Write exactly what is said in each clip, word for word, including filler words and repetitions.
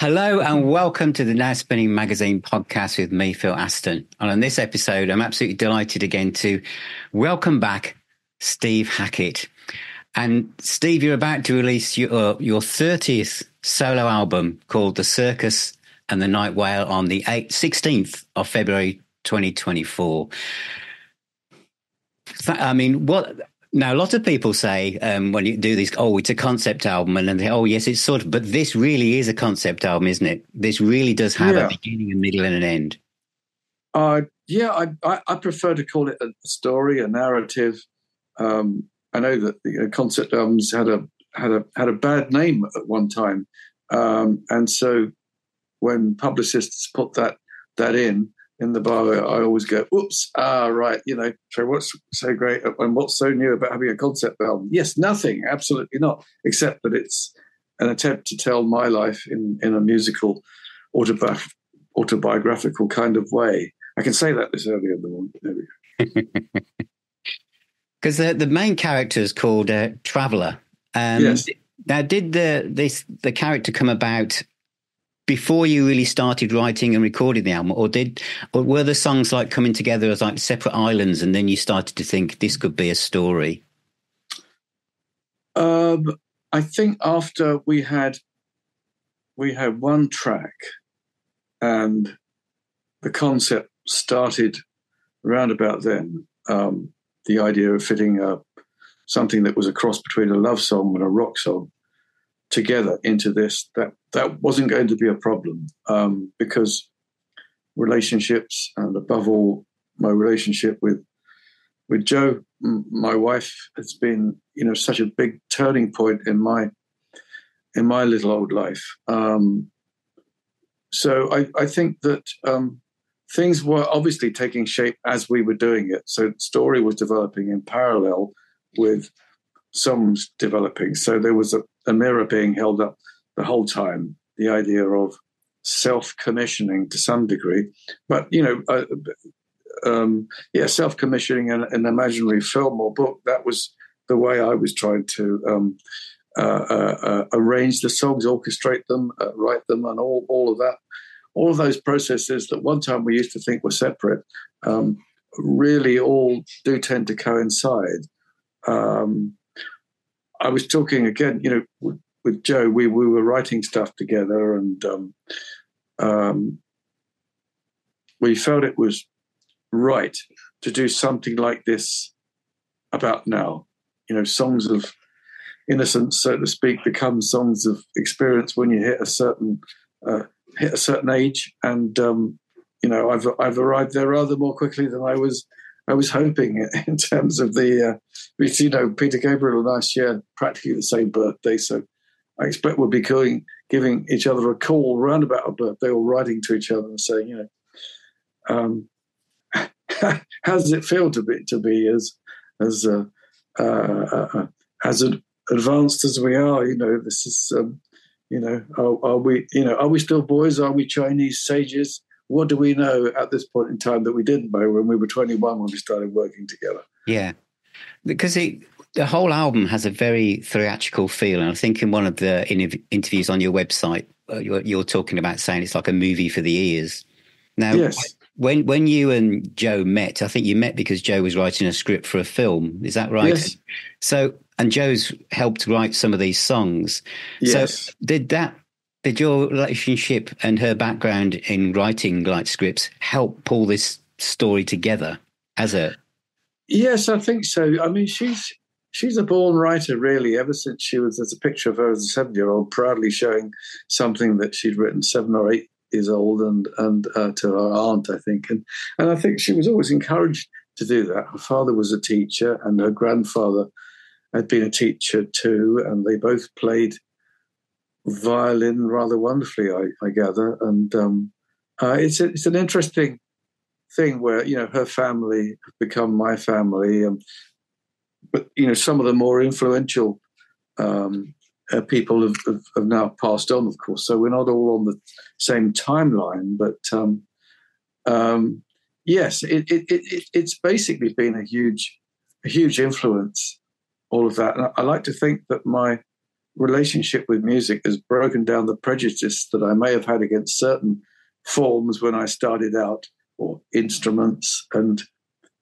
Hello and welcome to the Now Spinning Magazine podcast with me, Phil Aston. And on this episode, I'm absolutely delighted again to welcome back Steve Hackett. And Steve, you're about to release your uh, your thirtieth solo album called The Circus and the Nightwhale on the eighth, sixteenth of February twenty twenty-four. Th- I mean, what... Now, a lot of people say um, when you do this, oh, it's a concept album. And then they, oh, yes, it's sort of. But this really is a concept album, isn't it? This really does have yeah. a beginning, a middle and an end. Uh, yeah, I, I, I prefer to call it a story, a narrative. Um, I know that the concept albums had a had a, had a bad name at one time. Um, and so when publicists put that that in, in the bar, I always go, oops, ah, right, you know, so what's so great and what's so new about having a concept album? Yes, nothing, absolutely not, except that it's an attempt to tell my life in, in a musical, autobi- autobiographical kind of way. I can say that this early in the morning. Because the, the main character is called uh, Traveller. Um, yes. Now, did the this the character come about before you really started writing and recording the album, or did, or were the songs like coming together as like separate islands, and then you started to think this could be a story? Um, I think after we had, we had one track, and the concept started around about then. Um, the idea of fitting a something that was a cross between a love song and a rock song together into this, that that wasn't going to be a problem, um, because relationships, and above all, my relationship with with Joe, m- my wife, has been, you know, such a big turning point in my in my little old life. Um, so I, I think that um, things were obviously taking shape as we were doing it. So the story was developing in parallel with songs developing. So there was a, a mirror being held up the whole time, the idea of self-commissioning to some degree. But, you know, uh, um, yeah, self-commissioning an, an imaginary film or book, that was the way I was trying to um, uh, uh, uh, arrange the songs, orchestrate them, uh, write them, and all, all of that. All of those processes that one time we used to think were separate um, really all do tend to coincide. Um, I was talking again, you know, w- with Joe, we, we were writing stuff together, and um, um, we felt it was right to do something like this about now. You know, songs of innocence, so to speak, become songs of experience when you hit a certain uh, hit a certain age. And um, you know, I've I've arrived there rather more quickly than I was. I was hoping, in terms of the, uh, you know, Peter Gabriel and I share practically the same birthday, so I expect we'll be going, giving each other a call round about our birthday, or writing to each other and saying, you know, um, how does it feel to be to be as as uh, uh, uh, as advanced as we are? You know, this is, um, you know, are, are we, you know, are we still boys? Are we Chinese sages? What do we know at this point in time that we didn't know when we were twenty-one, when we started working together? Yeah, because it, the whole album has a very theatrical feel. And I think in one of the interv- interviews on your website, you're, you're talking about saying it's like a movie for the ears. Now, yes. when when you and Joe met, I think you met because Joe was writing a script for a film. Is that right? Yes. So, and Joe's helped write some of these songs. Yes. So did that... Did your relationship and her background in writing like scripts help pull this story together as a... Yes, I think so. I mean, she's she's a born writer, really, ever since she was... There's a picture of her as a seven-year-old proudly showing something that she'd written seven or eight years old and and uh, to her aunt, I think. And, and I think she was always encouraged to do that. Her father was a teacher, and her grandfather had been a teacher too, and they both played violin rather wonderfully, I, I gather, and um, uh, it's a, it's an interesting thing where, you know, her family become my family, um, but, you know, some of the more influential um, uh, people have, have, have now passed on, of course, so we're not all on the same timeline, but um, um, yes, it, it, it, it's basically been a huge, a huge influence, all of that, and I, I like to think that my relationship with music has broken down the prejudice that I may have had against certain forms when I started out, or instruments. And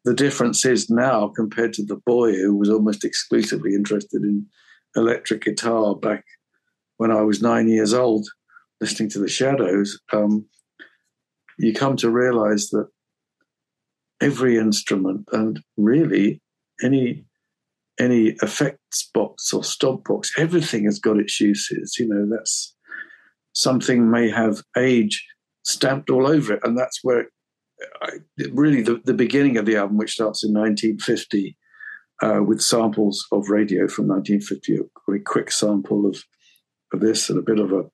the difference is now compared to the boy who was almost exclusively interested in electric guitar back when I was nine years old, listening to The Shadows, um, you come to realize that every instrument and really any any effects box or stomp box, everything has got its uses. You know, that's something may have age stamped all over it. And that's where I, really the, the beginning of the album, which starts in nineteen fifty uh, with samples of radio from nineteen fifty, a very quick sample of, of this and a bit of a,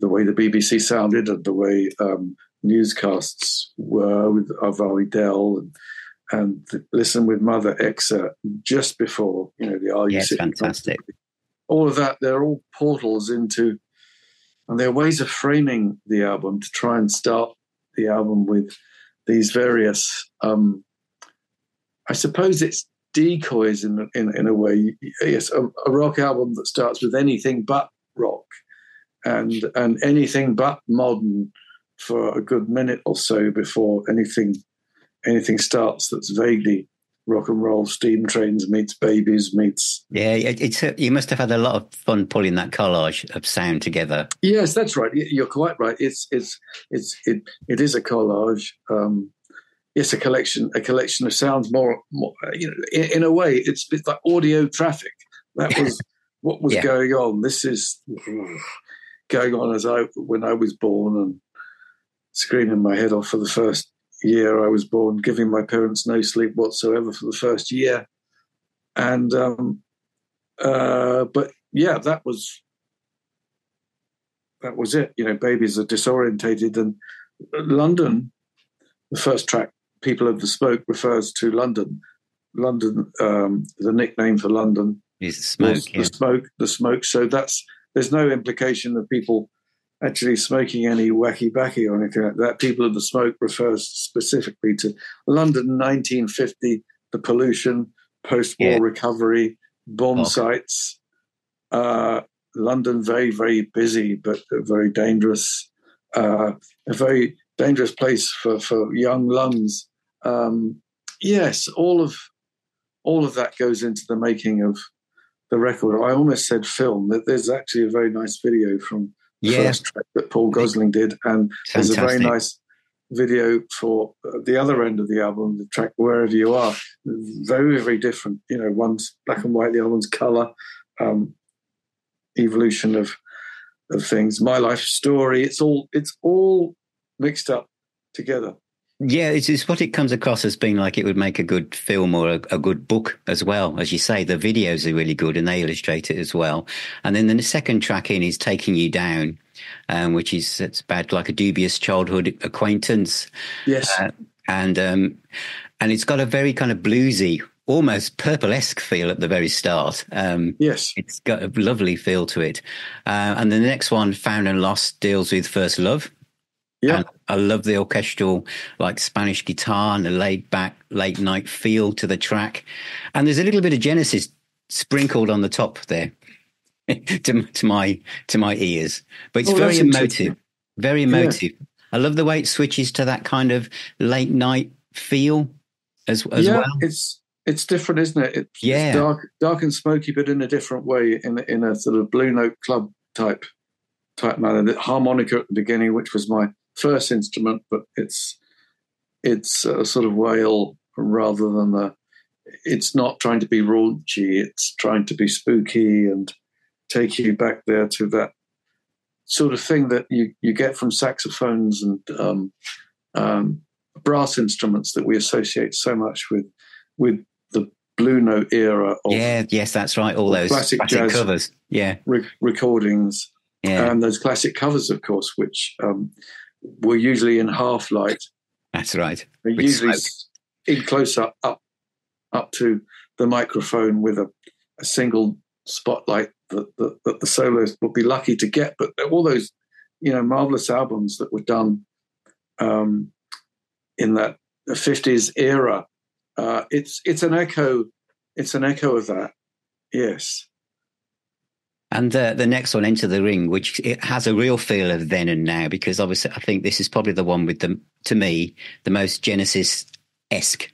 the way the B B C sounded and the way um, newscasts were with Arvali Dell and, and the Listen With Mother excerpt just before, you know, the Are You Sitting? Yes, fantastic. All of that, they're all portals into, and they're ways of framing the album to try and start the album with these various, um, I suppose it's decoys in, in, in a way. Yes, a, a rock album that starts with anything but rock and and anything but modern for a good minute or so before anything anything starts that's vaguely rock and roll, steam trains meets babies meets... Yeah, it's a, you must have had a lot of fun pulling that collage of sound together. Yes, that's right. You're quite right. It's it's it's it it is a collage. Um, it's a collection a collection of sounds. More, more you know, in, in a way, it's, it's like audio traffic. That was what was yeah. going on. This is going on as I when I was born and screaming my head off for the first year I was born, giving my parents no sleep whatsoever for the first year. And, um, uh, but yeah, that was, that was it. You know, babies are disorientated, and London, the first track, People of the Smoke, refers to London. London, um, the nickname for London is the smoke, was yeah. the smoke, the smoke. So that's, there's no implication of people actually smoking any wacky-backy or anything like that. People of the Smoke refers specifically to London nineteen fifty, the pollution, post-war yeah. recovery, bomb okay. sites. Uh, London very, very busy, but very dangerous. Uh, a very dangerous place for, for young lungs. Um, yes, all of all of that goes into the making of the record. I almost said film. That there's actually a very nice video from Yeah. first track that Paul Gosling did, and Fantastic. There's a very nice video for the other end of the album, the track Wherever You Are. Very, very different. You know, one's black and white, the other one's colour. Um, evolution of of things, my life story. It's all it's all mixed up together. Yeah, it's, it's what it comes across as being like. It would make a good film or a, a good book as well. As you say, the videos are really good and they illustrate it as well. And then the second track in is Taking You Down, um, which is it's about like a dubious childhood acquaintance. Yes. Uh, and um, and it's got a very kind of bluesy, almost Purple-esque feel at the very start. Um, yes. It's got a lovely feel to it. Uh, and then the next one, Found and Lost, deals with first love. Yeah. And I love the orchestral, like Spanish guitar and the laid back late night feel to the track. And there's a little bit of Genesis sprinkled on the top there to, to my to my ears. But it's oh, very emotive, very emotive. Yeah. I love the way it switches to that kind of late night feel as, as yeah, well. Yeah, it's it's different, isn't it? It's, yeah. it's dark, dark and smoky, but in a different way, in in a sort of Blue Note Club type type manner. The harmonica at the beginning, which was my first instrument, but it's it's a sort of wail rather than a. It's not trying to be raunchy. It's trying to be spooky and take you back there to that sort of thing that you, you get from saxophones and um, um, brass instruments that we associate so much with with the Blue Note era. Of yeah, yes, that's right. All those classic, classic jazz covers, yeah, re- recordings, yeah. and those classic covers, of course, which. Um, We're usually in half light. That's right. We're usually in close up, up, up to the microphone with a, a single spotlight that, that, that the soloist would be lucky to get. But all those, you know, marvelous albums that were done um, in that fifties era, uh, it's it's an echo. It's an echo of that. Yes. And the, the next one, Enter the Ring, which it has a real feel of then and now, because obviously I think this is probably the one with the, to me, the most Genesis-esque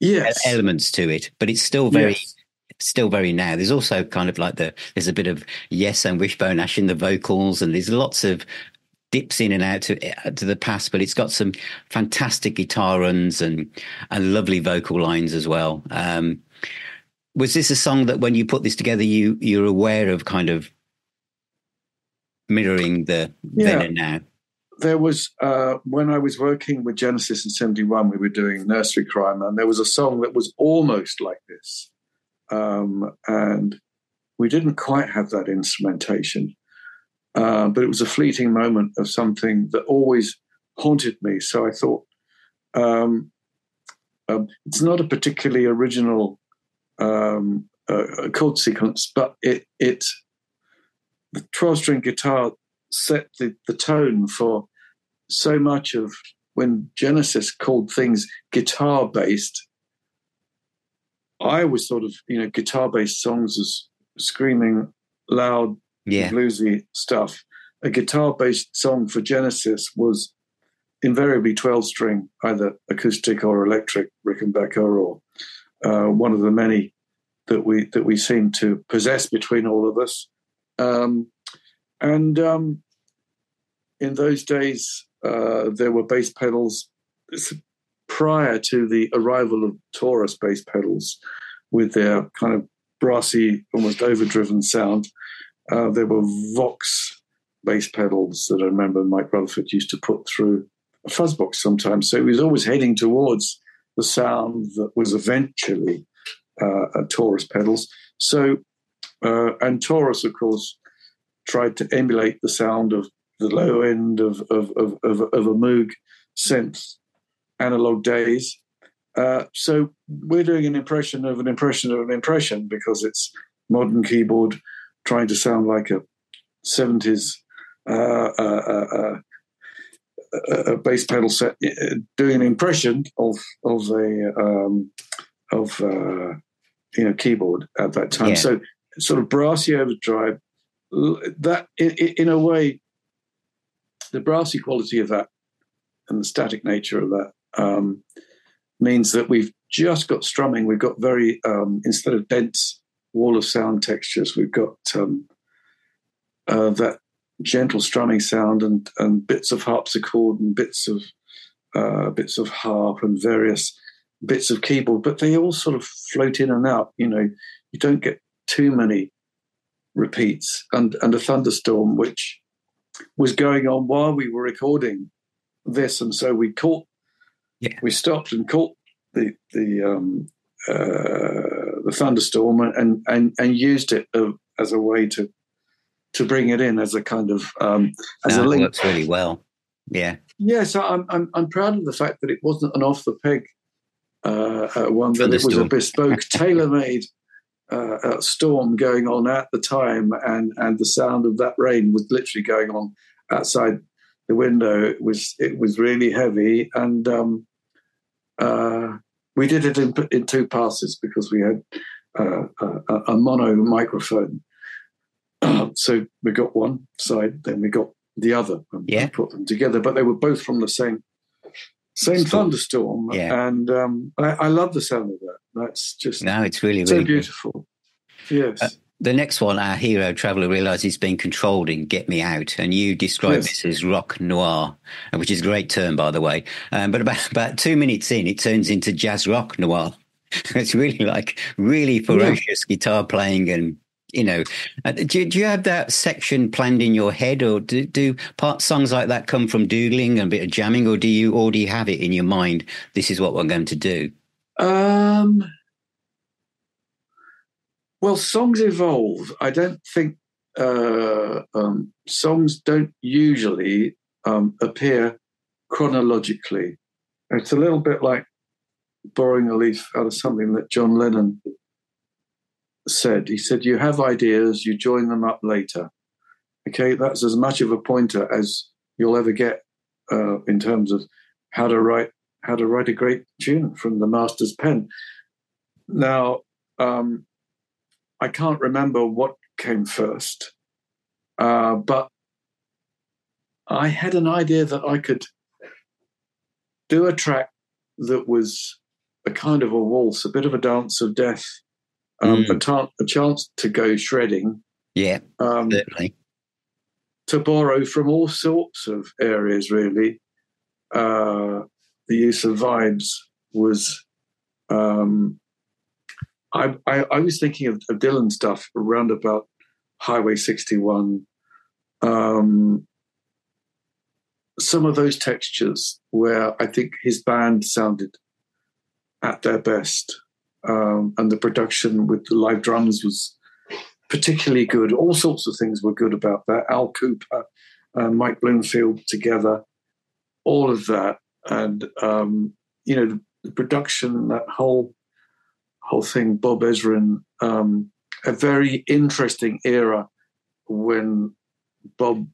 yes. elements to it, but it's still very, yes. still very now. There's also kind of like the, there's a bit of Yes and Wishbone Ash in the vocals, and there's lots of dips in and out to, to the past, but it's got some fantastic guitar runs and, and lovely vocal lines as well. Um, Was this a song that when you put this together, you, you're aware of kind of mirroring the yeah. then and now? There was, uh, when I was working with Genesis in seventy-one, we were doing Nursery Crime, and there was a song that was almost like this. Um, and we didn't quite have that instrumentation, uh, but it was a fleeting moment of something that always haunted me. So I thought, um, uh, it's not a particularly original Um, a chord sequence, but it, it the twelve-string guitar set the, the tone for so much of when Genesis called things guitar-based. I was sort of, you know, guitar-based songs as screaming, loud, yeah. bluesy stuff. A guitar-based song for Genesis was invariably twelve-string, either acoustic or electric, Rickenbacker or Uh, one of the many that we that we seem to possess between all of us, um, and um, in those days uh, there were bass pedals prior to the arrival of Taurus bass pedals, with their kind of brassy, almost overdriven sound. Uh, there were Vox bass pedals that I remember Mike Rutherford used to put through a fuzzbox sometimes. So he was always heading towards the sound that was eventually uh, a Taurus pedals. So, uh, and Taurus, of course, tried to emulate the sound of the low end of of of, of, of a Moog synth analog days. Uh, so we're doing an impression of an impression of an impression, because it's modern keyboard trying to sound like a seventies uh, uh, uh, a bass pedal set, doing an impression of of a um, of uh, you know keyboard at that time. Yeah. So sort of brassy overdrive. That in, in a way, the brassy quality of that and the static nature of that um, means that we've just got strumming. We've got very um, instead of dense wall of sound textures, we've got um, uh, that. gentle strumming sound and, and bits of harpsichord and bits of uh, bits of harp and various bits of keyboard, but they all sort of float in and out. You know, you don't get too many repeats. And and a thunderstorm, which was going on while we were recording this, and so we caught, yeah. we stopped and caught the the um, uh, the thunderstorm and and and used it as a way to. to bring it in as a kind of um, as no, a link. It works really well. Yeah. Yeah. So I'm I'm I'm proud of the fact that it wasn't an off the peg uh, uh, one, that it was a bespoke, tailor made uh, uh, storm going on at the time, and and the sound of that rain was literally going on outside the window. It was it was really heavy, and um, uh, we did it in, in two passes because we had uh, a, a mono microphone. So we got one side, then we got the other, and yeah. put them together. But they were both from the same same Storm. thunderstorm, yeah. and um, I, I love the sound of that. That's just no, it's really so really beautiful. Good. Yes. Uh, the next one, our hero traveller realises he's being controlled in Get Me Out, and you describe yes. this as rock noir, which is a great term, by the way. Um, but about, about two minutes in, it turns into jazz rock noir. It's really like really ferocious yeah. guitar playing and. You know, do, do you have that section planned in your head, or do, do part songs like that come from doodling and a bit of jamming, or do you already have it in your mind? This is what we're going to do. Um, well, songs evolve. I don't think uh, um, songs don't usually um, appear chronologically. It's a little bit like borrowing a leaf out of something that John Lennon said. He said, you have ideas, you join them up later. Okay, that's as much of a pointer as you'll ever get uh, in terms of how to write how to write a great tune from the master's pen. Now, um, I can't remember what came first. Uh, but I had an idea that I could do a track that was a kind of a waltz, a bit of a dance of death, um, mm. a, ta- a chance to go shredding. Yeah, um, certainly. To borrow from all sorts of areas, really. Uh, the use of vibes was... Um, I, I, I was thinking of, of Dylan stuff around about Highway sixty-one. Um, some of those textures where I think his band sounded at their best, um, and the production with the live drums was particularly good. All sorts of things were good about that. Al Cooper, uh, Mike Bloomfield together, all of that. And, um, you know, the, the production, that whole whole thing, Bob Ezrin, um, a very interesting era when Bob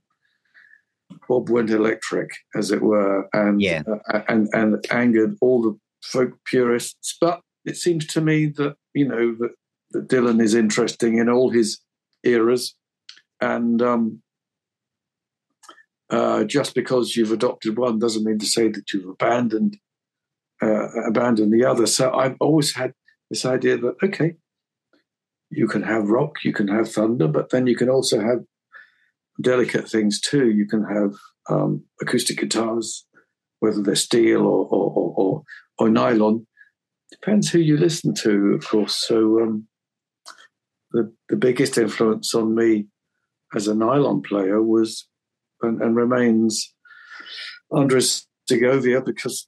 Bob went electric, as it were, and yeah. uh, and and angered all the folk purists. But it seems to me that, you know, that, that Dylan is interesting in all his eras, and um, uh, just because you've adopted one doesn't mean to say that you've abandoned uh, abandoned the other. So I've always had this idea that, okay, you can have rock, you can have thunder, but then you can also have delicate things too. You can have um, acoustic guitars, whether they're steel or or, or, or or nylon. Depends who you listen to, of course. So um, the the biggest influence on me as a nylon player was and, and remains Andres Segovia, because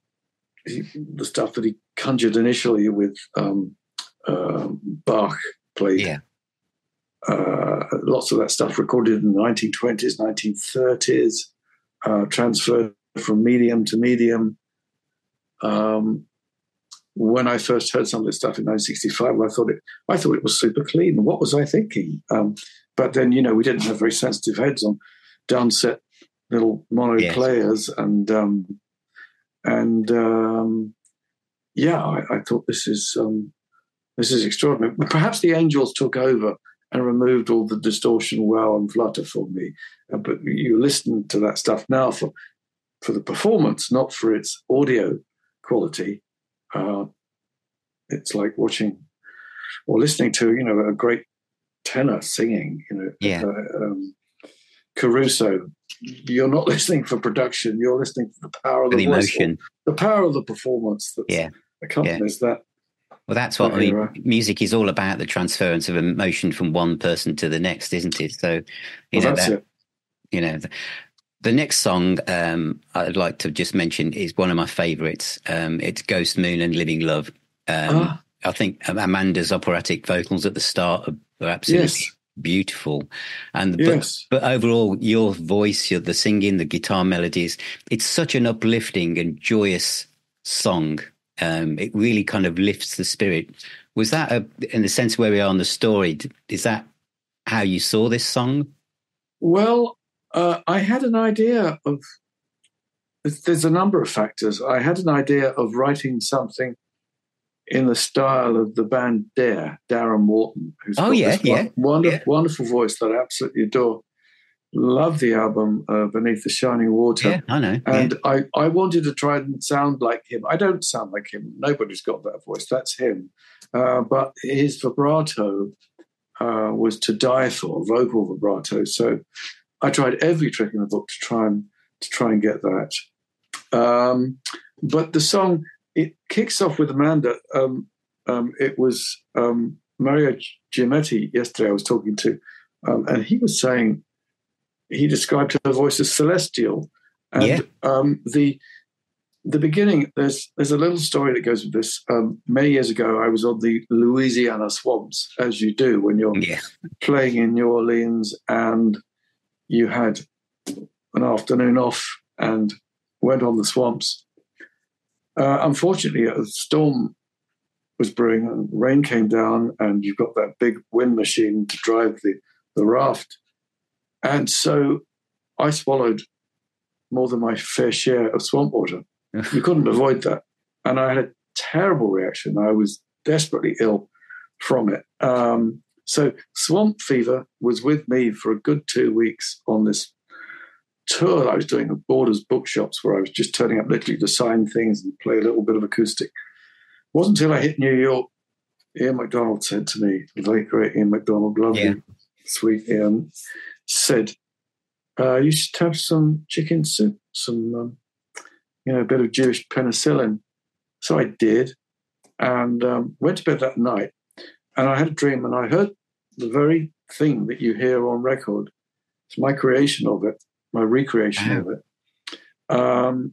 he, the stuff that he conjured initially with um, uh, Bach played. Yeah. Uh, lots of that stuff recorded in the nineteen twenties, nineteen thirties, uh, transferred from medium to medium. Um, when I first heard some of this stuff in nineteen sixty-five, I thought it, I thought it was super clean. What was I thinking? Um, but then, you know, we didn't have very sensitive heads on downset little mono yes. players, and um, and um, yeah, I, I thought this is um, this is extraordinary. Perhaps the Angels took over and removed all the distortion, wow and flutter for me. Uh, but you listen to that stuff now for for the performance, not for its audio quality. Uh, it's like watching or listening to, you know, a great tenor singing. You know, yeah. uh, um, Caruso. You're not listening for production. You're listening for the power of the, the emotion, the power of the performance that yeah. accompanies yeah. that. Well, that's what I mean, music is all about, the transference of emotion from one person to the next, isn't it? So, you well, know, that, you know, the, the next song um, I'd like to just mention is one of my favourites. Um, it's Ghost Moon and Living Love. Um, ah. I think Amanda's operatic vocals at the start are absolutely yes. beautiful. And yes. but, but overall, your voice, your, the singing, the guitar melodies, it's such an uplifting and joyous song. Um, it really kind of lifts the spirit. Was that, a, in the sense where we are in the story, is that how you saw this song? Well, uh, I had an idea of, there's a number of factors. I had an idea of writing something in the style of the band Dare, Darren Wharton, who's oh, got yeah, this yeah, wonderful, yeah. wonderful voice that I absolutely adore. Love the album uh, Beneath the Shining Water. Yeah, I know. And yeah. I, I wanted to try and sound like him. I don't sound like him. Nobody's got that voice. That's him. Uh, but his vibrato uh, was to die for, vocal vibrato. So I tried every trick in the book to try and to try and get that. Um, but the song, it kicks off with Amanda. Um, um, it was um, Mario Giametti yesterday I was talking to, um, and he was saying, he described her voice as celestial. And yeah. um, the the beginning, there's there's a little story that goes with this. Um, many years ago, I was on the Louisiana swamps, as you do when you're yeah. playing in New Orleans, and you had an afternoon off and went on the swamps. Uh, unfortunately, a storm was brewing and rain came down, and you've got that big wind machine to drive the, the raft. And so I swallowed more than my fair share of swamp water. You couldn't avoid that. And I had a terrible reaction. I was desperately ill from it. Um, So swamp fever was with me for a good two weeks on this tour that I was doing at Borders Bookshops, where I was just turning up literally to sign things and play a little bit of acoustic. It wasn't until I hit New York, Ian McDonald said to me, the late great Ian McDonald, lovely, yeah. sweet Ian, said, uh, you should have some chicken soup, some, um, you know, a bit of Jewish penicillin. So I did, and um, went to bed that night, and I had a dream, and I heard the very thing that you hear on record. It's my creation of it, my recreation oh. of it. Um,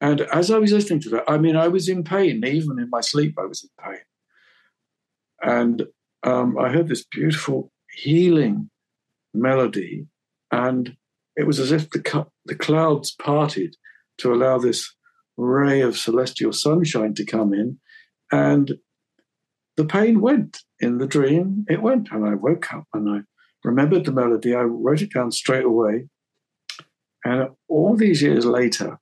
and as I was listening to that, I mean, I was in pain. Even in my sleep, I was in pain. And um, I heard this beautiful healing melody, and it was as if the cu- the clouds parted to allow this ray of celestial sunshine to come in, and the pain went in the dream. It went, and I woke up, and I remembered the melody. I wrote it down straight away, and all these years later,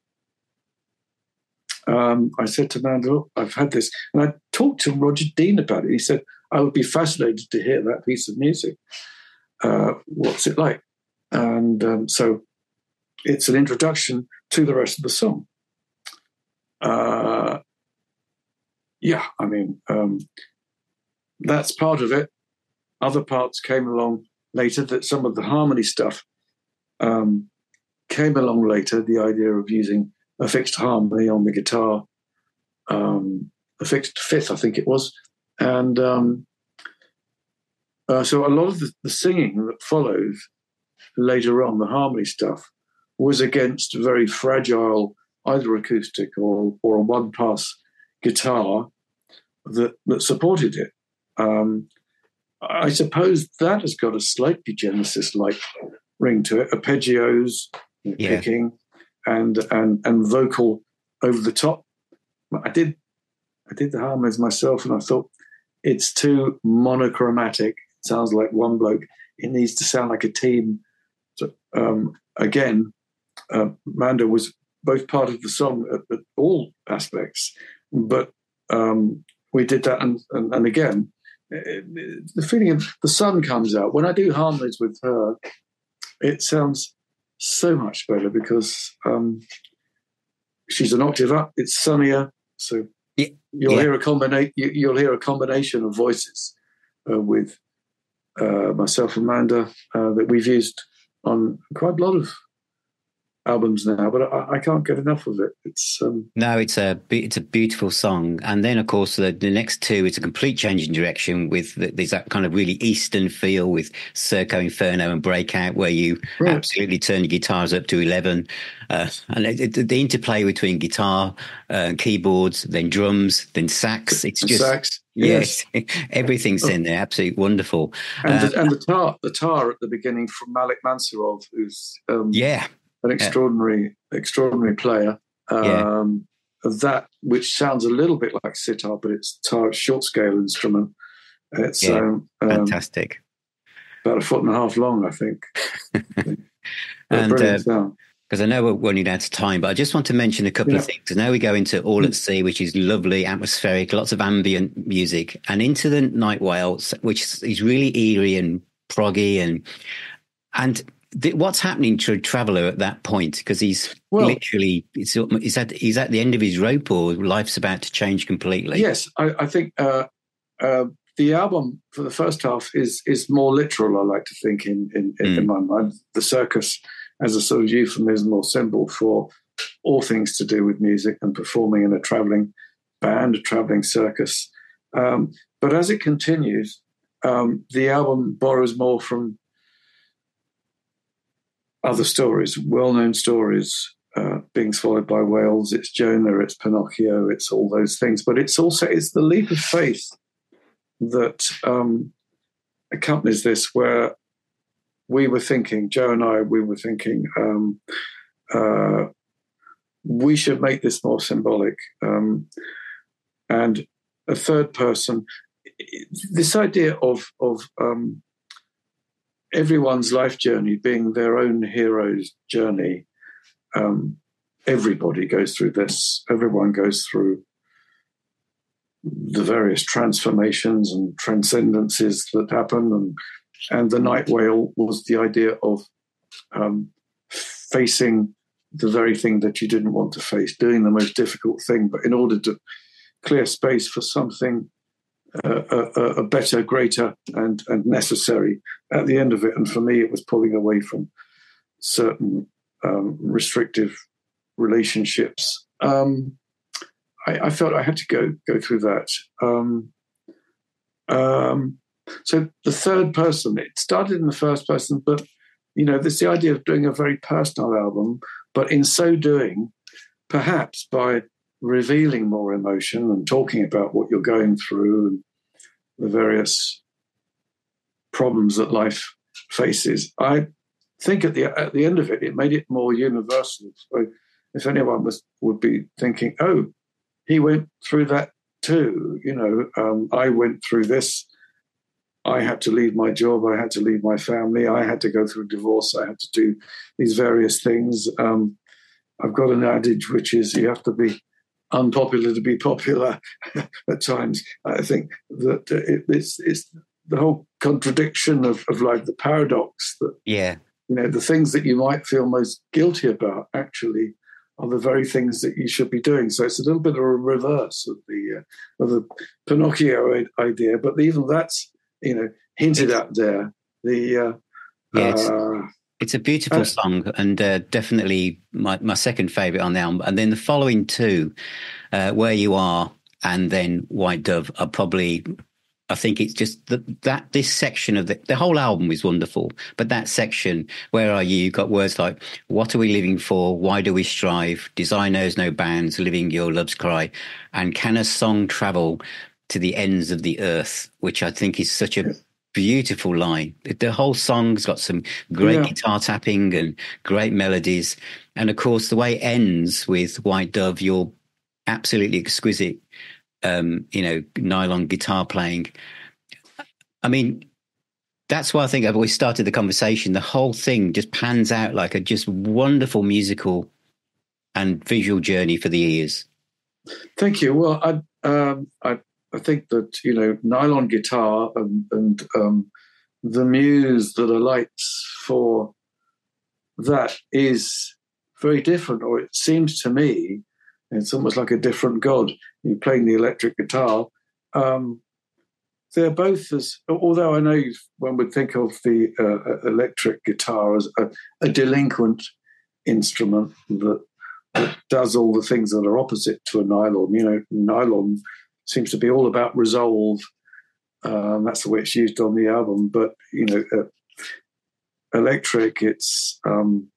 Um, I said to Amanda, look, I've had this. And I talked to Roger Dean about it. He said, I would be fascinated to hear that piece of music. Uh, what's it like? And um, so it's an introduction to the rest of the song. Uh, yeah, I mean, um, that's part of it. Other parts came along later, that some of the harmony stuff um, came along later, the idea of using a fixed harmony on the guitar, um, a fixed fifth, I think it was. And um, uh, so a lot of the, the singing that followed later on, the harmony stuff, was against very fragile, either acoustic or, or a one-pass guitar that, that supported it. Um, I suppose that has got a slightly Genesis-like ring to it, arpeggios, yeah. picking, And, and and vocal over the top. I did I did the harmonies myself, and I thought it's too monochromatic. It sounds like one bloke. It needs to sound like a team. So um, again, uh, Amanda was both part of the song at, at all aspects, but um, we did that, and, and, and again, it, it, the feeling of the sun comes out. When I do harmonies with her, it sounds so much better because um, she's an octave up. It's sunnier, so yeah, you'll yeah. hear a combination. You'll hear a combination of voices uh, with uh, myself and Amanda uh, that we've used on quite a lot of albums now. But I, I can't get enough of it. It's um, no, it's a it's a beautiful song. And then, of course, the, the next two is a complete change in direction with the, there's that kind of really Eastern feel with Circo Inferno and Breakout, where you right. absolutely turn your guitars up to eleven. Uh, and it, it, the interplay between guitar, uh, keyboards, then drums, then sax. It's just sax. Yes, yes. Everything's in there. Absolutely wonderful. And uh, the, and the tar the tar at the beginning from Malik Mansurov, who's um, yeah. an extraordinary, yeah. extraordinary player um, yeah. of that, which sounds a little bit like sitar, but it's a short-scale instrument. It's yeah. um, fantastic. About a foot and a half long, I think. And because uh, I know we're running out of time, but I just want to mention a couple yeah. of things. Now we go into All at Sea, which is lovely, atmospheric, lots of ambient music, and into the Nightwhale, which is really eerie and proggy and and. What's happening to a traveller at that point? Because he's well, literally, it's, is that he's at the end of his rope, or life's about to change completely? Yes, I, I think uh, uh, the album for the first half is is more literal, I like to think, in, in, mm. in my mind. The circus as a sort of euphemism or symbol for all things to do with music and performing in a travelling band, a travelling circus. Um, but as it continues, um, the album borrows more from other stories, well-known stories, uh, being swallowed by whales. It's Jonah, it's Pinocchio, it's all those things. But it's also it's the leap of faith that um, accompanies this, where we were thinking, Joe and I, we were thinking, um, uh, we should make this more symbolic. Um, and a third person, this idea of of um, everyone's life journey being their own hero's journey. Um, everybody goes through this. Everyone goes through the various transformations and transcendences that happen. And, and the Night Whale was the idea of um, facing the very thing that you didn't want to face, doing the most difficult thing, but in order to clear space for something uh, a, a better, greater, and, and necessary at the end of it. And for me, it was pulling away from certain um, restrictive relationships. Um, I, I felt I had to go go through that. Um, um, so the third person, it started in the first person, but you know, there's the idea of doing a very personal album, but in so doing, perhaps by revealing more emotion and talking about what you're going through and the various problems that life faces, I think at the at the end of it, it made it more universal. So if anyone was would be thinking, oh, he went through that too, you know, um, I went through this, I had to leave my job, I had to leave my family, I had to go through divorce, I had to do these various things. Um, I've got an adage, which is you have to be unpopular to be popular at times. I think that it, it's, it's the whole contradiction of, of like the paradox that, yeah, you know, the things that you might feel most guilty about actually are the very things that you should be doing. So it's a little bit of a reverse of the, uh, of the Pinocchio idea, but even that's, you know, hinted it's, at there. The uh, yeah, it's, uh, it's a beautiful uh, song, and uh, definitely my, my second favourite on the album. And then the following two, uh, Where You Are and then White Dove, are probably, I think it's just the, that this section of the, the whole album is wonderful, but that section, Where Are You, you've got words like, what are we living for? Why do we strive? Desire knows no bounds, living your love's cry. And can a song travel to the ends of the earth, which I think is such a beautiful line. The whole song's got some great yeah. guitar tapping and great melodies. And of course, the way it ends with White Dove, your absolutely exquisite, um, you know, nylon guitar playing. I mean, that's why I think I've always started the conversation. The whole thing just pans out like a just wonderful musical and visual journey for the ears. Thank you. Well, I, um, I, I think that, you know, nylon guitar and, and um, the muse that alights for that is very different, or it seems to me, it's almost like a different god. You're playing the electric guitar. Um, they're both as, although I know one would think of the uh, electric guitar as a, a delinquent instrument that, that does all the things that are opposite to a nylon. You know, nylon seems to be all about resolve. Um, that's the way it's used on the album. But you know, uh, electric, it's um,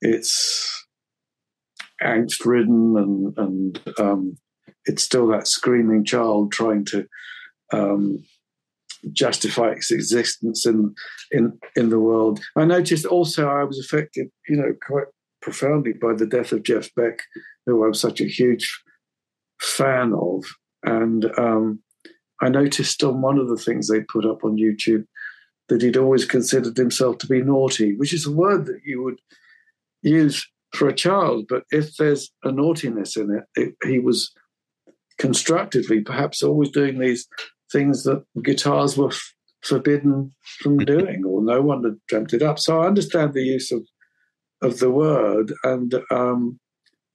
it's angst-ridden, and and um, it's still that screaming child trying to um, justify its existence in in in the world. I noticed also I was affected, you know, quite profoundly by the death of Jeff Beck, who I'm such a huge fan of, and um, I noticed on one of the things they put up on YouTube that he'd always considered himself to be naughty, which is a word that you would use for a child, but if there's a naughtiness in it, it he was constructively perhaps always doing these things that guitars were f- forbidden from doing, or no one had dreamt it up. So I understand the use of of the word, and um,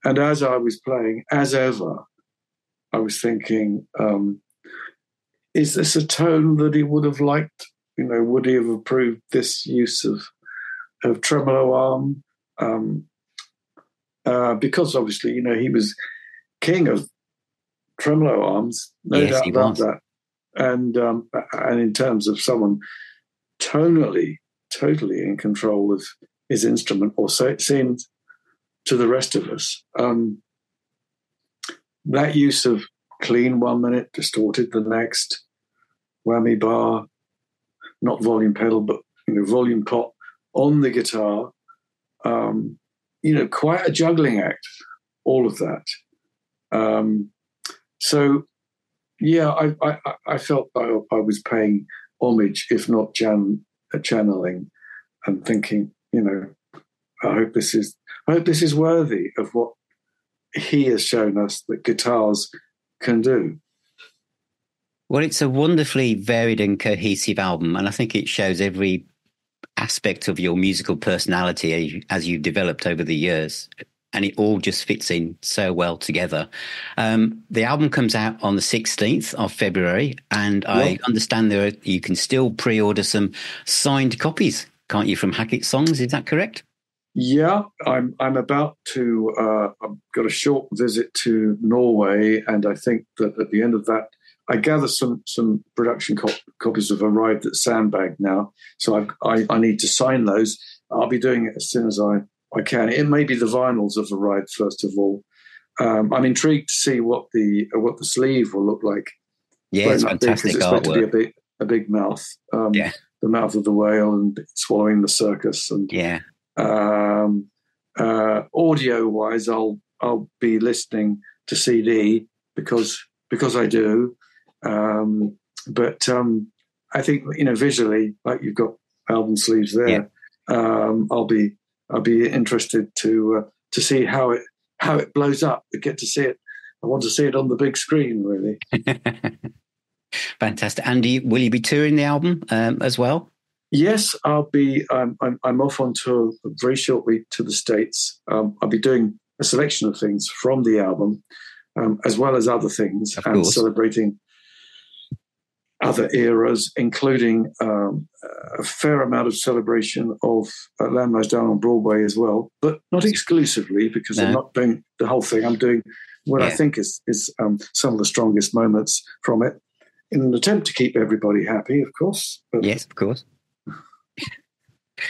and as I was playing, as ever, I was thinking, um, is this a tone that he would have liked? You know, would he have approved this use of of tremolo arm? Um, uh, because obviously, you know, he was king of tremolo arms, no yes, doubt about was. that. And um, and in terms of someone tonally, totally in control of his instrument, or so it seemed to the rest of us. Um, That use of clean one minute, distorted the next, whammy bar, not volume pedal, but you know, volume pot on the guitar. Um, you know, quite a juggling act, all of that. Um, so, yeah, I, I, I felt I, I was paying homage, if not jan, uh, channeling, and thinking, you know, I hope this is, I hope this is worthy of what he has shown us that guitars can do. Well, it's a wonderfully varied and cohesive album, and I think it shows every aspect of your musical personality as you've developed over the years, and it all just fits in so well together. Um, the album comes out on the sixteenth of February, and I yeah. understand there are, you can still pre-order some signed copies, can't you, from Hackett Songs? Is that correct? Yeah, I'm I'm about to, uh, I've got a short visit to Norway, and I think that at the end of that, I gather some some production cop- copies have arrived at Sandbag now, so I've, I I need to sign those. I'll be doing it as soon as I, I can. It may be the vinyls have arrived first of all. Um, I'm intrigued to see what the uh, what the sleeve will look like. Yeah, it's fantastic artwork. It's meant to be a big a big mouth. Um, yeah, the mouth of the whale and swallowing the circus. And yeah, um, uh, audio wise, I'll I'll be listening to C D because because I do. Um, but um, I think, you know, visually, like you've got album sleeves there. Yeah. Um, I'll be I'll be interested to uh, to see how it how it blows up. I get to see it. I want to see it on the big screen, really. Fantastic. And do you, will you be touring the album um, as well? Yes, I'll be. Um, I'm I'm off on tour very shortly to the States. Um, I'll be doing a selection of things from the album, um, as well as other things, of and course. Celebrating other eras, including um, a fair amount of celebration of uh, Lamb Lies Down on Broadway as well, but not exclusively, because no. I'm not doing the whole thing. I'm doing what yeah. I think is, is um, some of the strongest moments from it in an attempt to keep everybody happy, of course. But yes, of course.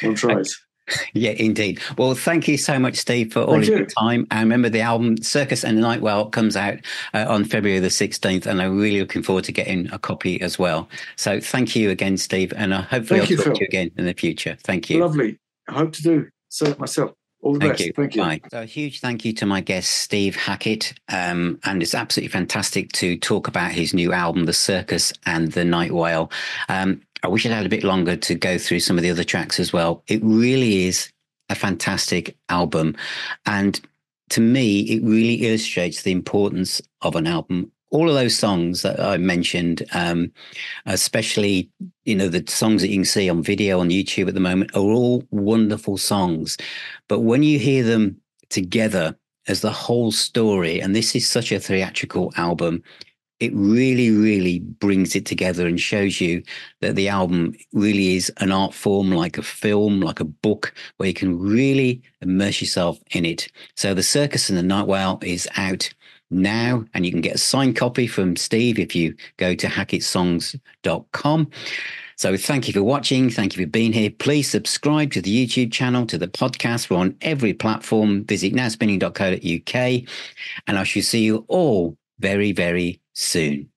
One tries. Yeah, indeed. Well, thank you so much, Steve, for all thank of you. your time. And remember, the album Circus and the Nightwhale comes out uh, on February the sixteenth, and I'm really looking forward to getting a copy as well. So thank you again, Steve, and uh, hopefully thank I'll you, talk Phil. to you again in the future. Thank you. Lovely. I hope to do so myself. All the thank best. You. Thank you. Bye. So a huge thank you to my guest, Steve Hackett. Um, and it's absolutely fantastic to talk about his new album, The Circus and the Nightwhale. Um, I wish I'd had a bit longer to go through some of the other tracks as well. It really is a fantastic album. And to me, it really illustrates the importance of an album. All of those songs that I mentioned, um, especially, you know, the songs that you can see on video on YouTube at the moment are all wonderful songs. But when you hear them together as the whole story, and this is such a theatrical album, it really, really brings it together and shows you that the album really is an art form, like a film, like a book, where you can really immerse yourself in it. So The Circus and the Nightwhale is out now, and you can get a signed copy from Steve if you go to hackett songs dot com. So thank you for watching. Thank you for being here. Please subscribe to the YouTube channel, to the podcast. We're on every platform. Visit now spinning dot co dot uk, and I shall see you all very, very soon.